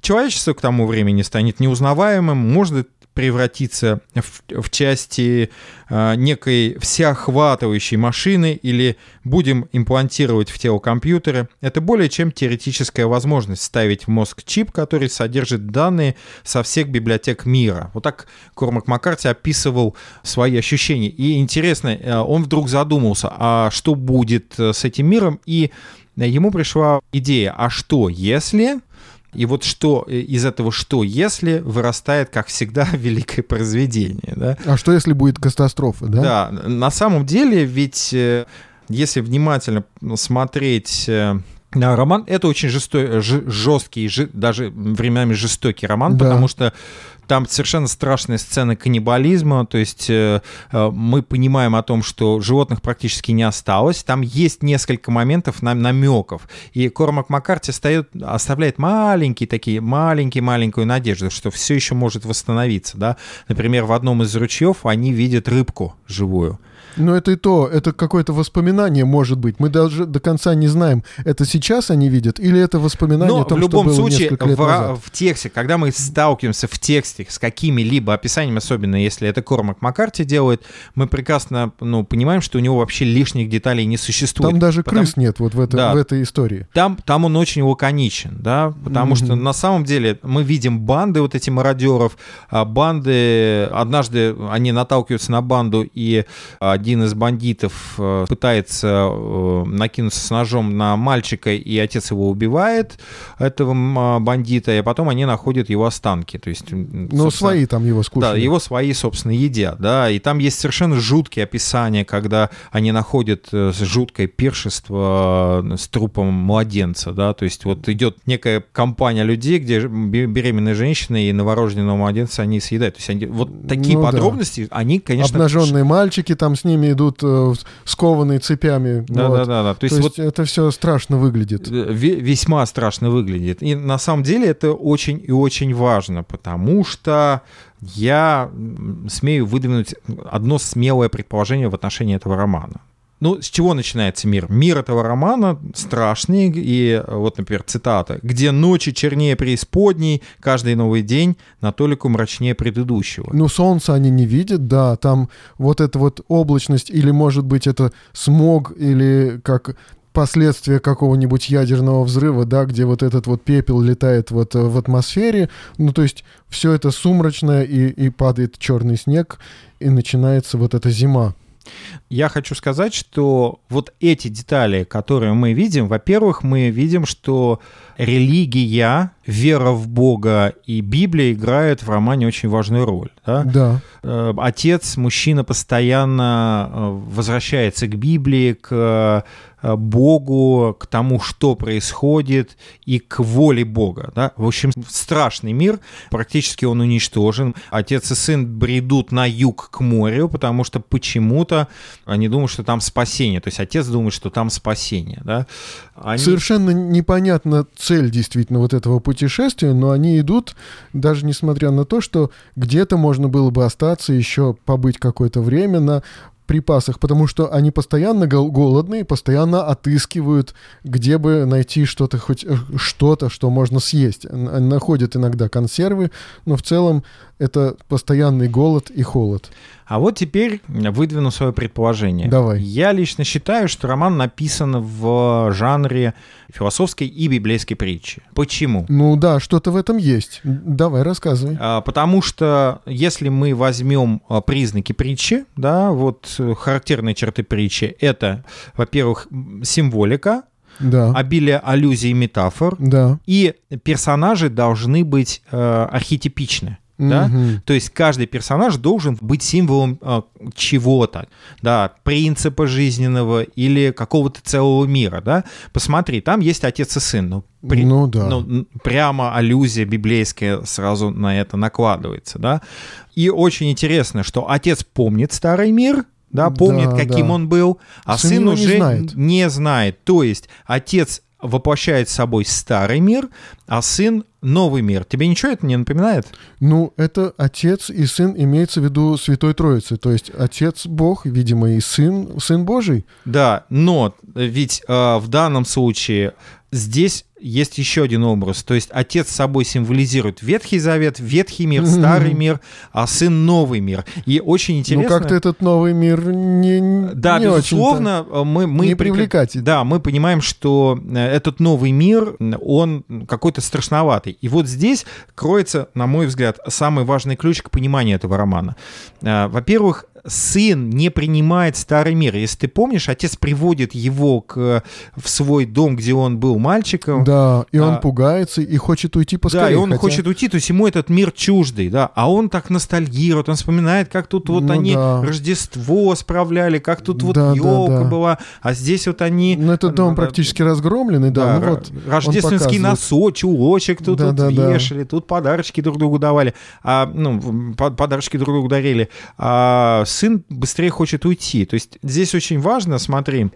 Человечество к тому времени станет неузнаваемым, может превратиться в, в части э, некой всеохватывающей машины или будем имплантировать в тело компьютеры. Это более чем теоретическая возможность вставить в мозг чип, который содержит данные со всех библиотек мира. Вот так Кормак Маккарти описывал свои ощущения. И интересно, э, он вдруг задумался, а что будет с этим миром? И ему пришла идея, а что если... И вот что из этого «что если» вырастает, как всегда, великое произведение. Да? А что если будет катастрофа, да? Да, на самом деле, ведь если внимательно смотреть на роман, это очень жесто... жесткий, даже временами жестокий роман, да. Потому что там совершенно страшная сцена каннибализма, то есть э, э, мы понимаем о том, что животных практически не осталось, там есть несколько моментов нам, намеков, и Кормак Маккарти остаёт, оставляет маленькие такие, маленькие-маленькую надежду, что все еще может восстановиться, да, например, в одном из ручьев они видят рыбку живую. Но это и то, это какое-то воспоминание, может быть. Мы даже до конца не знаем, это сейчас они видят или это воспоминание но о том, что было случае, несколько лет в, назад. В тексте, когда мы сталкиваемся в тексте с какими-либо описаниями, особенно если это Кормак Маккарти делает, мы прекрасно ну, понимаем, что у него вообще лишних деталей не существует. Там даже потому... крыс нет вот в, это, да. в этой истории. Там, там он очень лаконичен, да, потому mm-hmm. что на самом деле мы видим банды вот этих мародеров, банды, однажды они наталкиваются на банду и... Один из бандитов пытается накинуться с ножом на мальчика, и отец его убивает, этого бандита, и потом они находят его останки. То есть, ну, свои там его скучные. Да, его свои, собственно, едят. Да. И там есть совершенно жуткие описания, когда они находят жуткое пиршество с трупом младенца. Да. То есть вот идет некая компания людей, где беременные женщины и новорожденного младенца они съедают. То есть они, вот такие ну, подробности, да. Они, конечно... Обнаженные мальчики там с ними идут э, скованные цепями. Да, вот. да, да, да. То, То есть, есть вот это все страшно выглядит. Весьма страшно выглядит. И на самом деле это очень и очень важно, потому что я смею выдвинуть одно смелое предположение в отношении этого романа. Ну, с чего начинается мир? Мир этого романа страшный, и вот, например, цитата. «Где ночи чернее преисподней, каждый новый день на толику мрачнее предыдущего». Ну, солнца они не видят, да, там вот эта вот облачность, или, может быть, это смог, или как... последствия какого-нибудь ядерного взрыва, да, где вот этот вот пепел летает вот в атмосфере, ну, то есть все это сумрачное, и, и падает черный снег, и начинается вот эта зима. Я хочу сказать, что вот эти детали, которые мы видим, во-первых, мы видим, что религия, вера в Бога и Библия играют в романе очень важную роль. Да? Да. Отец, мужчина постоянно возвращается к Библии, к Богу, к тому, что происходит, и к воле Бога. Да? В общем, страшный мир, практически он уничтожен. Отец и сын бредут на юг к морю, потому что почему-то они думают, что там спасение. То есть отец думает, что там спасение. Да? Они... Совершенно непонятна цель действительно вот этого путешествия, но они идут, даже несмотря на то, что где-то можно было бы остаться, еще побыть какое-то время на... припасах, потому что они постоянно голодные, постоянно отыскивают, где бы найти что-то, хоть что-то, что можно съесть. Они находят иногда консервы, но в целом это постоянный голод и холод. А вот теперь выдвину свое предположение. Давай. Я лично считаю, что роман написан в жанре философской и библейской притчи. Почему? Ну да, что-то в этом есть. Давай, рассказывай. А, потому что если мы возьмем признаки притчи, да, вот характерные черты притчи, это, во-первых, символика, да. Обилие аллюзий и метафор, да. И персонажи должны быть э, архетипичны. Да? Mm-hmm. То есть каждый персонаж должен быть символом э, чего-то, да, принципа жизненного или какого-то целого мира. Да? Посмотри, там есть отец и сын. Ну, при, ну да. Ну, прямо аллюзия библейская сразу на это накладывается. Да? И очень интересно, что отец помнит старый мир, да, помнит, да, каким да. он был, а сын, сын уже не знает. не знает. То есть отец воплощает собой старый мир, а сын — новый мир. Тебе ничего это не напоминает? Ну, это отец и сын, имеется в виду Святой Троицы. То есть отец — Бог, видимо, и сын — Сын Божий. Да, но ведь э, в данном случае здесь есть еще один образ. То есть отец собой символизирует Ветхий Завет, Ветхий мир, Старый мир, а сын — Новый мир. И очень интересно... Ну, как-то этот Новый мир не Да, не безусловно, мы... мы не привлекательный. Да, мы понимаем, что этот Новый мир, он какой-то страшноватый. И вот здесь кроется, на мой взгляд, самый важный ключ к пониманию этого романа. Во-первых, сын не принимает старый мир. Если ты помнишь, отец приводит его к, в свой дом, где он был мальчиком. Да, и он а, пугается и хочет уйти поскорее. Да, и он хотя... хочет уйти, то есть ему этот мир чуждый, да. А он так ностальгирует, он вспоминает, как тут вот ну, они да. Рождество справляли, как тут вот да, елка да, да. была, а здесь вот они... Ну, этот дом да, практически разгромленный, да. да ну, вот рождественский носок, чулочек тут, да, тут да, вешали, да. тут подарочки друг другу давали, а, ну, подарочки друг другу дарили, а сын быстрее хочет уйти. То есть здесь очень важно, смотри,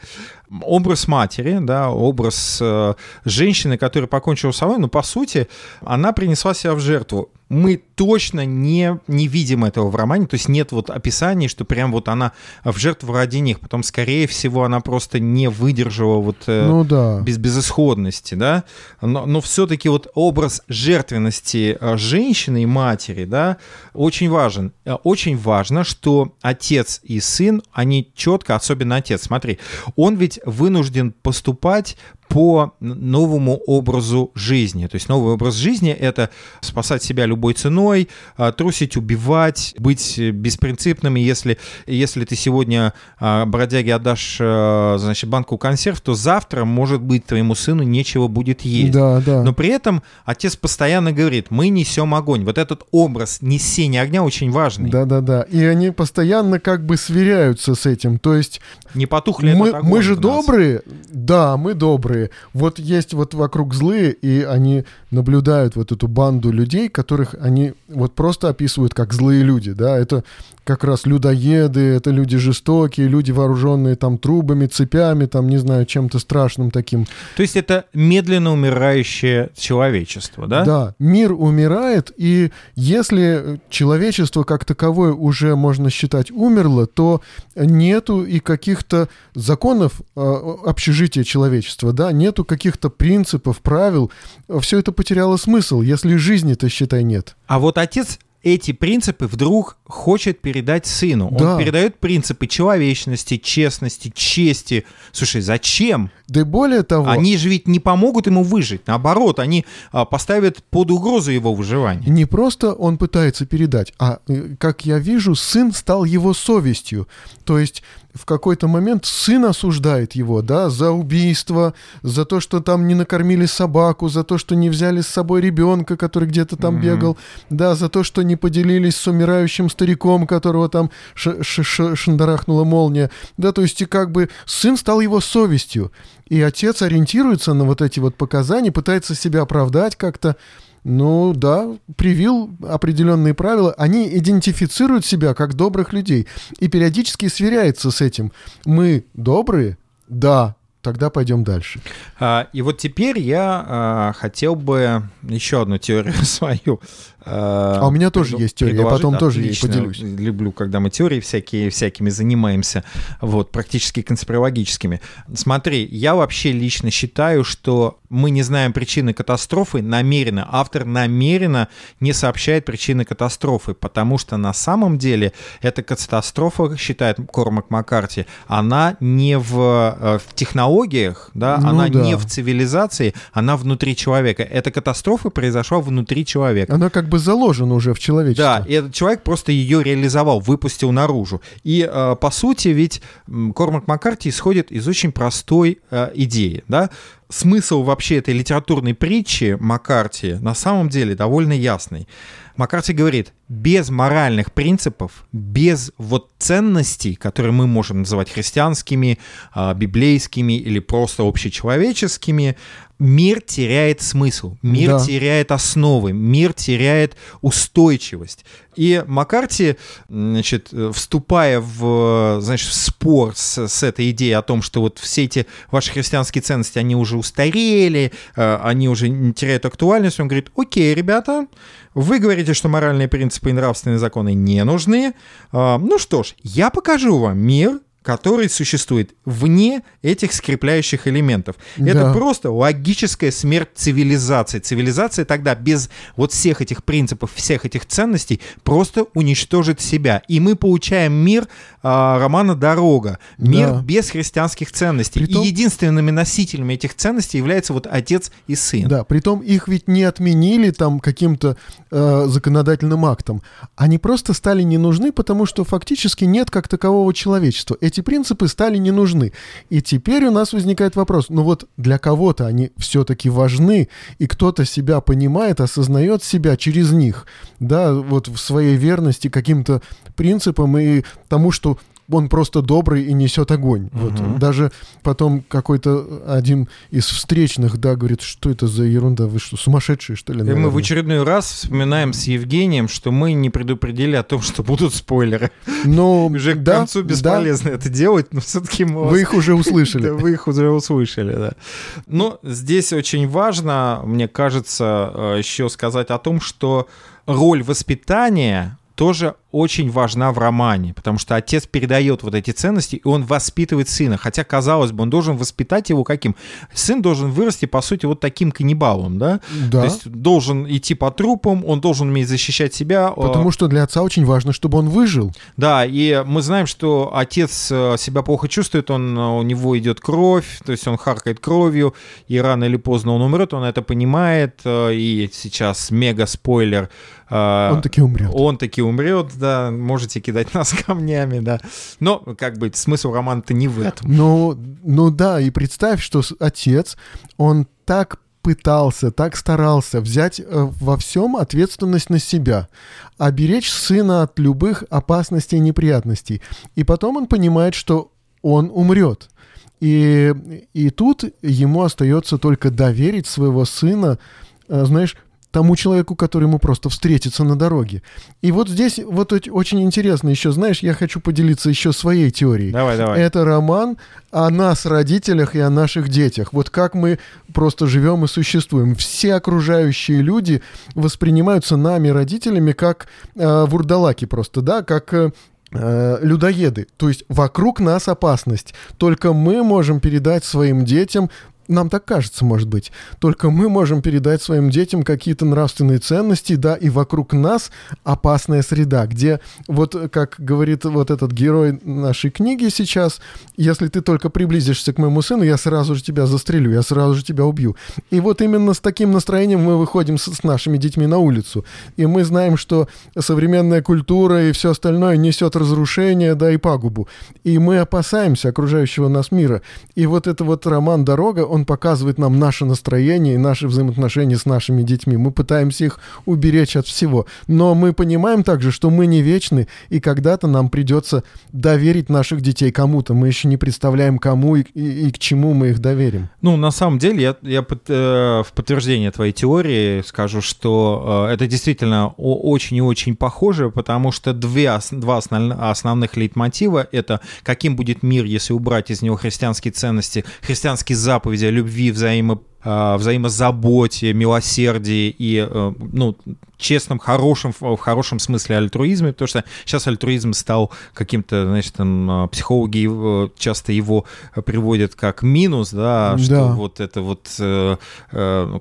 образ матери, да, образ э, женщины, которая покончила с собой, но, по сути, она принесла себя в жертву. Мы точно не, не видим этого в романе, то есть нет вот описаний, что прям вот она в жертву ради них, потом, скорее всего, она просто не выдержала вот э, ну, да. без, безысходности, да, но, но все-таки вот образ жертвенности женщины и матери, да, очень важен. Очень важно, что отец и сын, они четко, особенно отец, смотри, он ведь вынужден поступать по новому образу жизни. То есть новый образ жизни — это спасать себя любой ценой, трусить, убивать, быть беспринципными. Если, если ты сегодня бродяге отдашь, значит, банку консерв, то завтра, может быть, твоему сыну нечего будет есть. Да, да. Но при этом отец постоянно говорит: мы несем огонь. Вот этот образ несения огня очень важный. Да-да-да. И они постоянно как бы сверяются с этим. То есть не потухли мы, этот огонь. Мы же добрые? Да, мы добрые. Вот есть вот вокруг злые, и они наблюдают вот эту банду людей, которых они вот просто описывают как злые люди, да, это как раз людоеды, это люди жестокие, люди вооруженные там трубами, цепями, там, не знаю, чем-то страшным таким. То есть это медленно умирающее человечество, да? Да, мир умирает, и если человечество как таковое уже, можно считать, умерло, то нету и каких-то законов общежития человечества, да, нету каких-то принципов, правил, все это потеряло смысл, если жизни-то, считай, нет. А вот отец эти принципы вдруг хочет передать сыну. Он да. передает принципы человечности, честности, чести. Слушай, зачем? Да и более того... Они же ведь не помогут ему выжить. Наоборот, они поставят под угрозу его выживание. Не просто он пытается передать, а, как я вижу, сын стал его совестью. То есть... В какой-то момент сын осуждает его, да, за убийство, за то, что там не накормили собаку, за то, что не взяли с собой ребенка, который где-то там mm-hmm. бегал, да, за то, что не поделились с умирающим стариком, которого там ш- ш- ш- шандарахнула молния, да, то есть и как бы сын стал его совестью, и отец ориентируется на вот эти вот показания, пытается себя оправдать как-то. Ну да, привил определенные правила. Они идентифицируют себя как добрых людей и периодически сверяются с этим. Мы добрые? Да. Тогда пойдем дальше. А, и вот теперь я а, хотел бы еще одну теорию свою. А, а у меня тоже есть теория, я потом да, тоже ей поделюсь. Люблю, когда мы теории всякие, всякими занимаемся, вот, практически конспирологическими. Смотри, я вообще лично считаю, что мы не знаем причины катастрофы намеренно. Автор намеренно не сообщает причины катастрофы, потому что на самом деле эта катастрофа, считает Кормак Маккарти, она не в, в технологии, да, ну, она да. не в цивилизации, она внутри человека. Эта катастрофа произошла внутри человека. Она как бы заложена уже в человечестве. Да, и этот человек просто ее реализовал, выпустил наружу. И, э, по сути, ведь Кормак Маккарти исходит из очень простой э, идеи, да. смысл вообще этой литературной притчи Маккарти на самом деле довольно ясный. Маккарти говорит, без моральных принципов, без вот ценностей, которые мы можем называть христианскими, библейскими или просто общечеловеческими, мир теряет смысл, мир да. теряет основы, мир теряет устойчивость. И Маккарти, значит, вступая в, значит, в спор с, с этой идеей о том, что вот все эти ваши христианские ценности, они уже устарели, они уже теряют актуальность, он говорит, окей, ребята, вы говорите, что моральные принципы и нравственные законы не нужны. Ну что ж, я покажу вам мир, который существует вне этих скрепляющих элементов. Да. Это просто логическая смерть цивилизации. Цивилизация тогда без вот всех этих принципов, всех этих ценностей просто уничтожит себя. И мы получаем мир а, романа «Дорога». Мир да. без христианских ценностей. Притом... И единственными носителями этих ценностей является вот отец и сын. Да, притом их ведь не отменили там каким-то э, законодательным актом. Они просто стали не нужны, потому что фактически нет как такового человечества. Эти принципы стали не нужны. И теперь у нас возникает вопрос, ну вот для кого-то они все-таки важны, и кто-то себя понимает, осознает себя через них, да, вот в своей верности каким-то принципам и тому, что он просто добрый и несет огонь. Угу. Вот. Даже потом какой-то один из встречных, да, говорит, что это за ерунда, вы что, сумасшедшие, что ли? Наверное? И мы в очередной раз вспоминаем с Евгением, что мы не предупредили о том, что будут спойлеры. Но уже да, к концу бесполезно да. это делать, но все-таки мы... Вас... Вы их уже услышали. Вы их уже услышали, да. Но здесь очень важно, мне кажется, еще сказать о том, что роль воспитания... тоже очень важна в романе, потому что отец передает вот эти ценности, и он воспитывает сына. Хотя, казалось бы, он должен воспитать его каким? Сын должен вырасти, по сути, вот таким каннибалом, да? Да. То есть должен идти по трупам, он должен уметь защищать себя. Потому что для отца очень важно, чтобы он выжил. Да, и мы знаем, что отец себя плохо чувствует, он, у него идет кровь, то есть он харкает кровью, и рано или поздно он умрет, он это понимает, и сейчас мега-спойлер. Он таки умрет. Он таки умрет, да. Можете кидать нас камнями, да. Но, как бы, смысл романа-то не в этом. Ну, ну да, и представь, что отец, он так пытался, так старался взять во всем ответственность на себя, оберечь сына от любых опасностей и неприятностей. И потом он понимает, что он умрет. И, и тут ему остается только доверить своего сына, знаешь, тому человеку, который ему просто встретится на дороге. И вот здесь вот очень интересно еще, знаешь, я хочу поделиться еще своей теорией. Давай, давай. Это роман о нас, родителях, и о наших детях. Вот как мы просто живем и существуем. Все окружающие люди воспринимаются нами, родителями, как э, вурдалаки просто, да, как... Э, людоеды. То есть вокруг нас опасность. Только мы можем передать своим детям, нам так кажется, может быть, только мы можем передать своим детям какие-то нравственные ценности, да, и вокруг нас опасная среда, где, вот как говорит вот этот герой нашей книги сейчас, если ты только приблизишься к моему сыну, я сразу же тебя застрелю, я сразу же тебя убью. И вот именно с таким настроением мы выходим с, с нашими детьми на улицу. И мы знаем, что современная культура и все остальное несет разрушение, да, и пагубу. И мы опасаемся окружающего нас мира. И вот этот вот роман «Дорога», он показывает нам наше настроение и наши взаимоотношения с нашими детьми. Мы пытаемся их уберечь от всего. Но мы понимаем также, что мы не вечны, и когда-то нам придется доверить наших детей кому-то. Мы еще не представляем, кому и, и, и к чему мы их доверим. Ну, на самом деле, я, я под, э, в подтверждение твоей теории скажу, что э, это действительно очень и очень похоже, потому что две, два основ, основных лейтмотива — это каким будет мир, если убрать из него христианские ценности, христианские заповеди, любви, взаимо, взаимозаботе, милосердии и, ну, честном, хорошем, в хорошем смысле альтруизме, потому что сейчас альтруизм стал каким-то, значит, там, психологи часто его приводят как минус, да, да. что вот это вот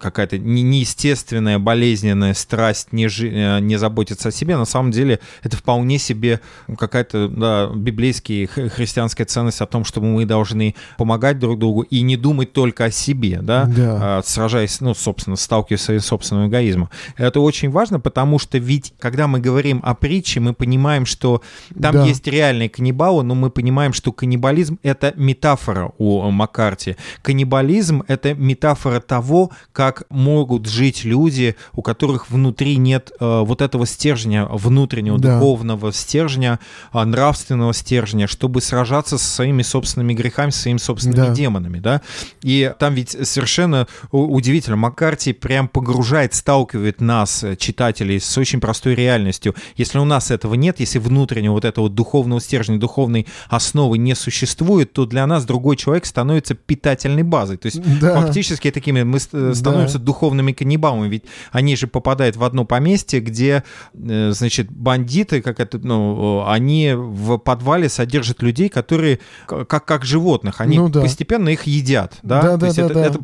какая-то неестественная, болезненная страсть не, жи- не заботиться о себе, на самом деле это вполне себе какая-то, да, библейская христианская ценность о том, что мы должны помогать друг другу и не думать только о себе, да, да. сражаясь, ну, собственно, сталкиваясь с собственным эгоизмом. Это очень важно. важно, потому что ведь, когда мы говорим о притче, мы понимаем, что там да. есть реальные каннибалы, но мы понимаем, что каннибализм — это метафора у Маккарти. Каннибализм — это метафора того, как могут жить люди, у которых внутри нет э, вот этого стержня, внутреннего, да. духовного стержня, э, нравственного стержня, чтобы сражаться со своими собственными грехами, со своими собственными да. демонами, да? И там ведь совершенно удивительно. Маккарти прям погружает, сталкивает нас, читателей, с очень простой реальностью. Если у нас этого нет, если внутреннего вот этого духовного стержня, духовной основы не существует, то для нас другой человек становится питательной базой. То есть да. фактически такими мы становимся да. духовными каннибалами. Ведь они же попадают в одно поместье, где, значит, бандиты, как это, ну, они в подвале содержат людей, которые как, как животных. Они ну, да. постепенно их едят. Да? Да, то да, есть да, это, да. это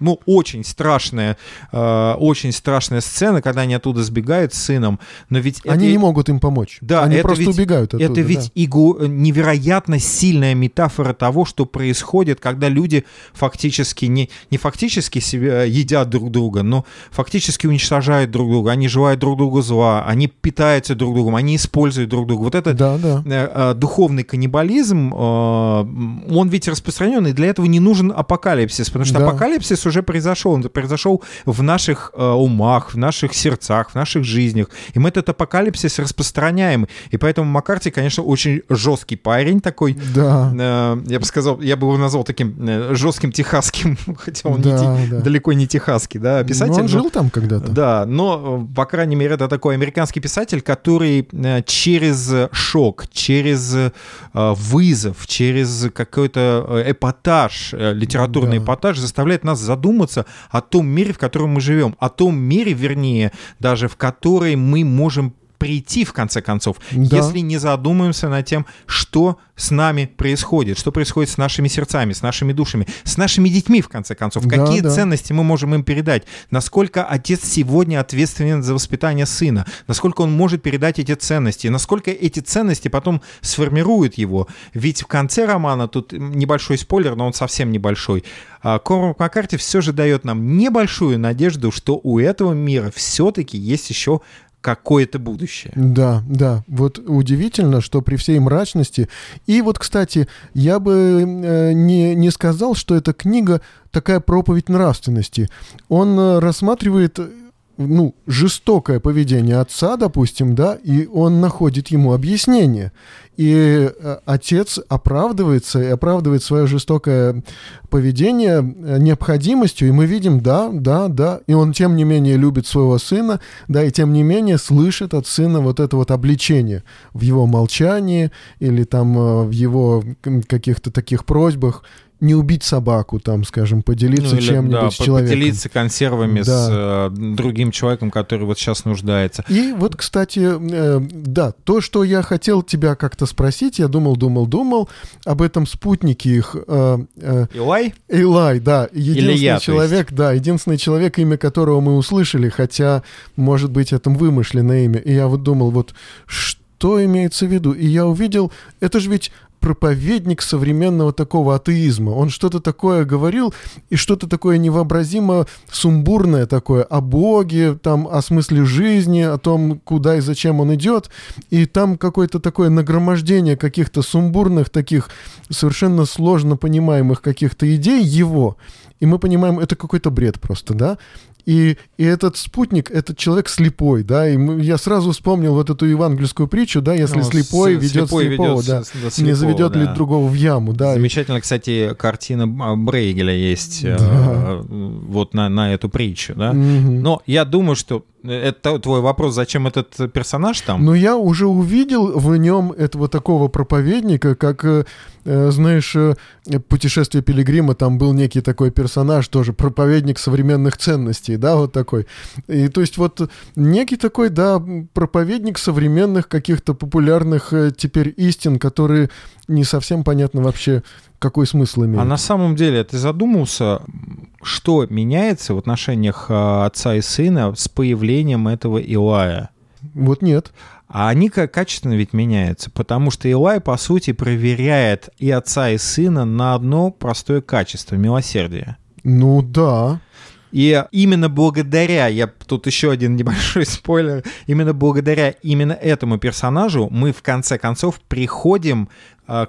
ну, очень страшная, э, очень страшная сцена, когда они оттуда сбегают с сыном. Но ведь они это... не могут им помочь. Да, они просто ведь, убегают оттуда. Это ведь да. игу... невероятно сильная метафора того, что происходит, когда люди фактически не, не фактически себя едят друг друга, но фактически уничтожают друг друга. Они желают друг другу зла, они питаются друг другом, они используют друг друга. Вот это да, да. духовный каннибализм, он ведь распространен, и для этого не нужен апокалипсис, потому что да. апокалипсис уже произошел. Он произошел в наших умах, в наших сердцах, в наших жизнях. И мы этот апокалипсис распространяем. И поэтому Маккарти, конечно, очень жесткий парень такой. Да. Я бы сказал, я бы его назвал таким жестким техасским, хотя он да, не, да. далеко не техасский, да, писатель. Но он жил там когда-то. Да, но, по крайней мере, это такой американский писатель, который через шок, через вызов, через какой-то эпатаж, литературный да. эпатаж заставляет нас задуматься о том мире, в котором мы живем, о том мире, вернее, даже в который мы можем прийти, в конце концов, да. если не задумаемся над тем, что с нами происходит, что происходит с нашими сердцами, с нашими душами, с нашими детьми, в конце концов. Да, какие да. ценности мы можем им передать? Насколько отец сегодня ответственен за воспитание сына? Насколько он может передать эти ценности? Насколько эти ценности потом сформируют его? Ведь в конце романа, тут небольшой спойлер, но он совсем небольшой, Кормак Маккарти все же дает нам небольшую надежду, что у этого мира все-таки есть еще какое-то будущее. Да, да. Вот удивительно, что при всей мрачности... И вот, кстати, я бы не, не сказал, что эта книга такая проповедь нравственности. Он рассматривает... ну, жестокое поведение отца, допустим, да, и он находит ему объяснение. И отец оправдывается, и оправдывает свое жестокое поведение необходимостью, и мы видим, да, да, да, и он, тем не менее, любит своего сына, да, и тем не менее слышит от сына вот это вот обличение в его молчании или там в его каких-то таких просьбах, не убить собаку, там, скажем, поделиться ну, или, чем-нибудь да, с человеком. Поделиться консервами да. с э, другим человеком, который вот сейчас нуждается. И вот, кстати, э, да, то, что я хотел тебя как-то спросить, я думал, думал, думал об этом спутнике их. Э, э, Элай? Элай, да. Единственный я, человек, да, единственный человек, имя которого мы услышали, хотя, может быть, это вымышленное имя. И я вот думал, вот, что имеется в виду? И я увидел, это же ведь проповедник современного такого атеизма. Он что-то такое говорил, и что-то такое невообразимо сумбурное такое о Боге, там, о смысле жизни, о том, куда и зачем он идет. И там какое-то такое нагромождение каких-то сумбурных, таких совершенно сложно понимаемых каких-то идей его. И мы понимаем, это какой-то бред просто, да? И, и этот спутник, этот человек слепой, да, и мы, я сразу вспомнил вот эту евангельскую притчу, да, если ну, слепой, с, ведет слепой слепого, ведет, да, да слепого, не заведет да. ли другого в яму, да. Замечательно, кстати, картина Брейгеля есть да. э, вот на, на эту притчу, да, угу. но я думаю, что это твой вопрос, зачем этот персонаж там? Ну, я уже увидел в нем этого такого проповедника, как, знаешь, «Путешествие пилигрима», там был некий такой персонаж, тоже проповедник современных ценностей, да, вот такой. И то есть вот некий такой, да, проповедник современных каких-то популярных теперь истин, которые не совсем понятно вообще, какой смысл имеет. А на самом деле, ты задумался, что меняется в отношениях отца и сына с появлением этого Илая? Вот нет. А они качественно ведь меняются, потому что Илай, по сути, проверяет и отца, и сына на одно простое качество — милосердие. Ну да. И именно благодаря, я тут еще один небольшой спойлер, именно благодаря именно этому персонажу мы в конце концов приходим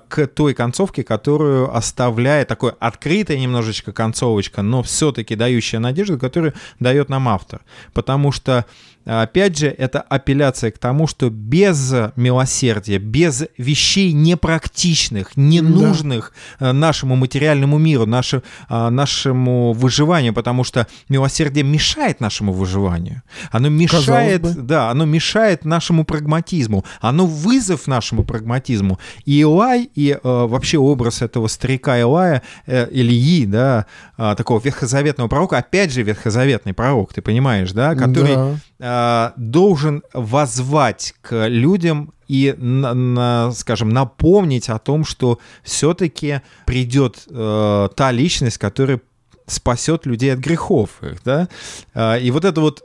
к той концовке, которую оставляет такое открытая немножечко концовочка, но все-таки дающая надежду, которую дает нам автор. Потому что, опять же, это апелляция к тому, что без милосердия, без вещей непрактичных, ненужных да. нашему материальному миру, нашему, нашему выживанию, потому что милосердие мешает нашему выживанию. Оно мешает, да, оно мешает нашему прагматизму. Оно вызов нашему прагматизму. И Элай, и э, вообще образ этого старика Элая, э, Ильи, да, э, такого ветхозаветного пророка, опять же ветхозаветный пророк, ты понимаешь, да, который... Да. должен воззвать к людям и, на, на, скажем, напомнить о том, что все-таки придет э, та личность, которая спасет людей от грехов. Да? И вот этот вот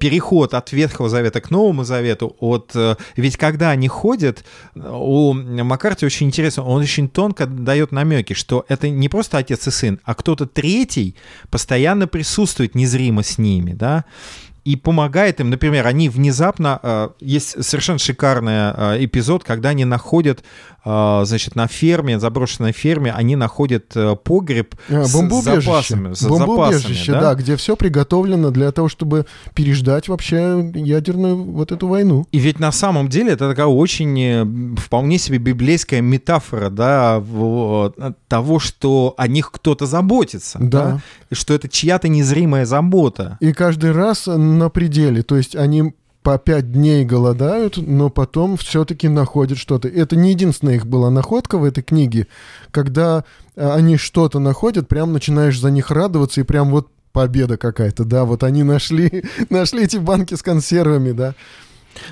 переход от Ветхого Завета к Новому Завету, от... ведь когда они ходят, у Маккарти очень интересно, он очень тонко дает намеки, что это не просто отец и сын, а кто-то третий постоянно присутствует незримо с ними, да, и помогает им, например, они внезапно... Есть совершенно шикарный эпизод, когда они находят, значит, на ферме, заброшенной ферме, они находят погреб а, с запасами. С бомбоубежище, запасами, да? да, где все приготовлено для того, чтобы переждать вообще ядерную вот эту войну. И ведь на самом деле это такая очень, вполне себе библейская метафора, да, вот, того, что о них кто-то заботится, да. Да? И что это чья-то незримая забота. И каждый раз... на пределе, то есть они по пять дней голодают, но потом все-таки находят что-то. Это не единственная их была находка в этой книге. Когда они что-то находят, прям начинаешь за них радоваться, и прям вот победа какая-то, да, вот они нашли, нашли эти банки с консервами, да.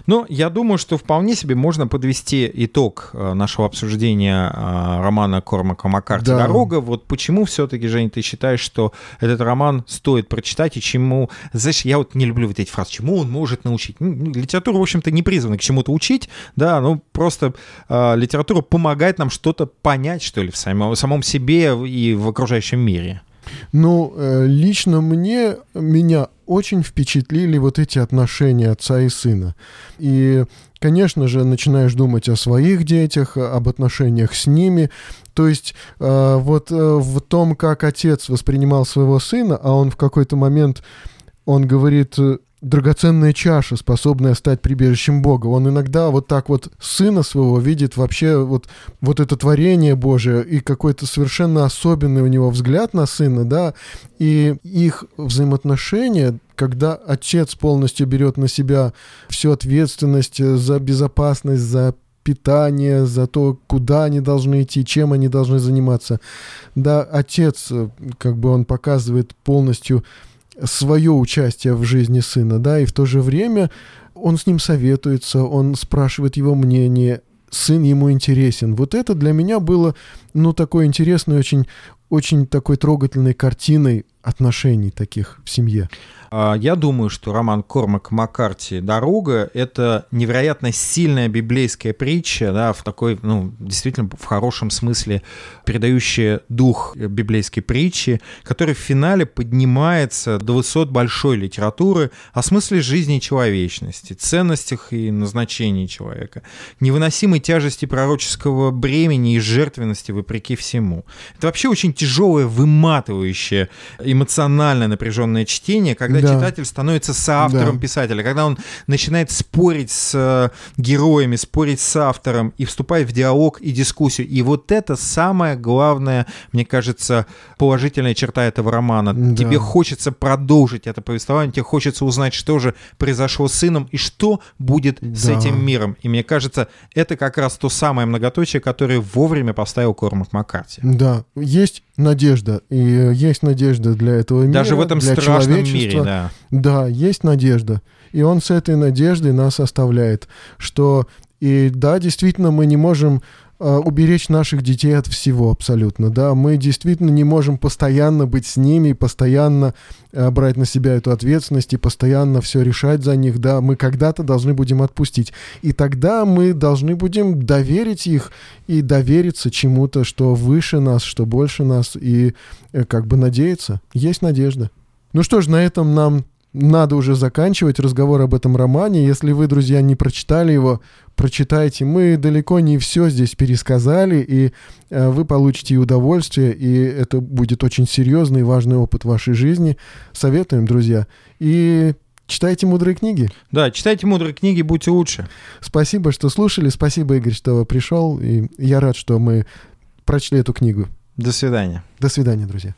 Ну, я думаю, что вполне себе можно подвести итог нашего обсуждения романа Кормака Маккарти да. «Дорога». Вот почему все-таки, Жень, ты считаешь, что этот роман стоит прочитать и чему... Знаешь, я вот не люблю вот эти фразы, чему он может научить. Ну, литература, в общем-то, не призвана к чему-то учить, да, ну, просто э, литература помогает нам что-то понять, что ли, в самом, в самом себе и в окружающем мире. Ну, лично мне, меня очень впечатлили вот эти отношения отца и сына. И, конечно же, начинаешь думать о своих детях, об отношениях с ними. То есть вот в том, как отец воспринимал своего сына, а он в какой-то момент, он говорит... драгоценная чаша, способная стать прибежищем Бога. Он иногда вот так вот сына своего видит вообще вот, вот это творение Божие, и какой-то совершенно особенный у него взгляд на сына, да, и их взаимоотношения, когда отец полностью берет на себя всю ответственность за безопасность, за питание, за то, куда они должны идти, чем они должны заниматься. Да, отец, как бы он показывает полностью свое участие в жизни сына, да, и в то же время он с ним советуется, он спрашивает его мнение, сын ему интересен. Вот это для меня было, ну, такой интересной, очень, очень такой трогательной картиной отношений таких в семье. Я думаю, что роман Кормака Маккарти «Дорога» — это невероятно сильная библейская притча, да, в такой, ну, действительно, в хорошем смысле передающая дух библейской притчи, которая в финале поднимается до высот большой литературы о смысле жизни и человечности, ценностях и назначении человека, невыносимой тяжести пророческого бремени и жертвенности вопреки всему. Это вообще очень тяжелое, выматывающее, эмоционально напряженное чтение, когда да. читатель становится соавтором да. писателя, когда он начинает спорить с героями, спорить с автором и вступает в диалог и дискуссию. И вот это самая главная, мне кажется, положительная черта этого романа. Да. Тебе хочется продолжить это повествование, тебе хочется узнать, что же произошло с сыном и что будет да. с этим миром. И мне кажется, это как раз то самое многоточие, которое вовремя поставил Кормак Маккарти. Да, есть надежда, и есть надежда для этого мира, даже в этом для страшном мире, да. Да, есть надежда, и он с этой надеждой нас оставляет, что и да, действительно, мы не можем э, уберечь наших детей от всего абсолютно, да, мы действительно не можем постоянно быть с ними, постоянно э, брать на себя эту ответственность и постоянно все решать за них, да, мы когда-то должны будем отпустить, и тогда мы должны будем доверить их и довериться чему-то, что выше нас, что больше нас, и э, как бы надеяться, есть надежда. Ну что ж, на этом нам надо уже заканчивать разговор об этом романе. Если вы, друзья, не прочитали его, прочитайте. Мы далеко не все здесь пересказали, и э, вы получите и удовольствие, и это будет очень серьезный и важный опыт вашей жизни. Советуем, друзья. И читайте мудрые книги. Да, читайте мудрые книги, будьте лучше. Спасибо, что слушали. Спасибо, Игорь, что пришел. И я рад, что мы прочли эту книгу. До свидания. До свидания, друзья.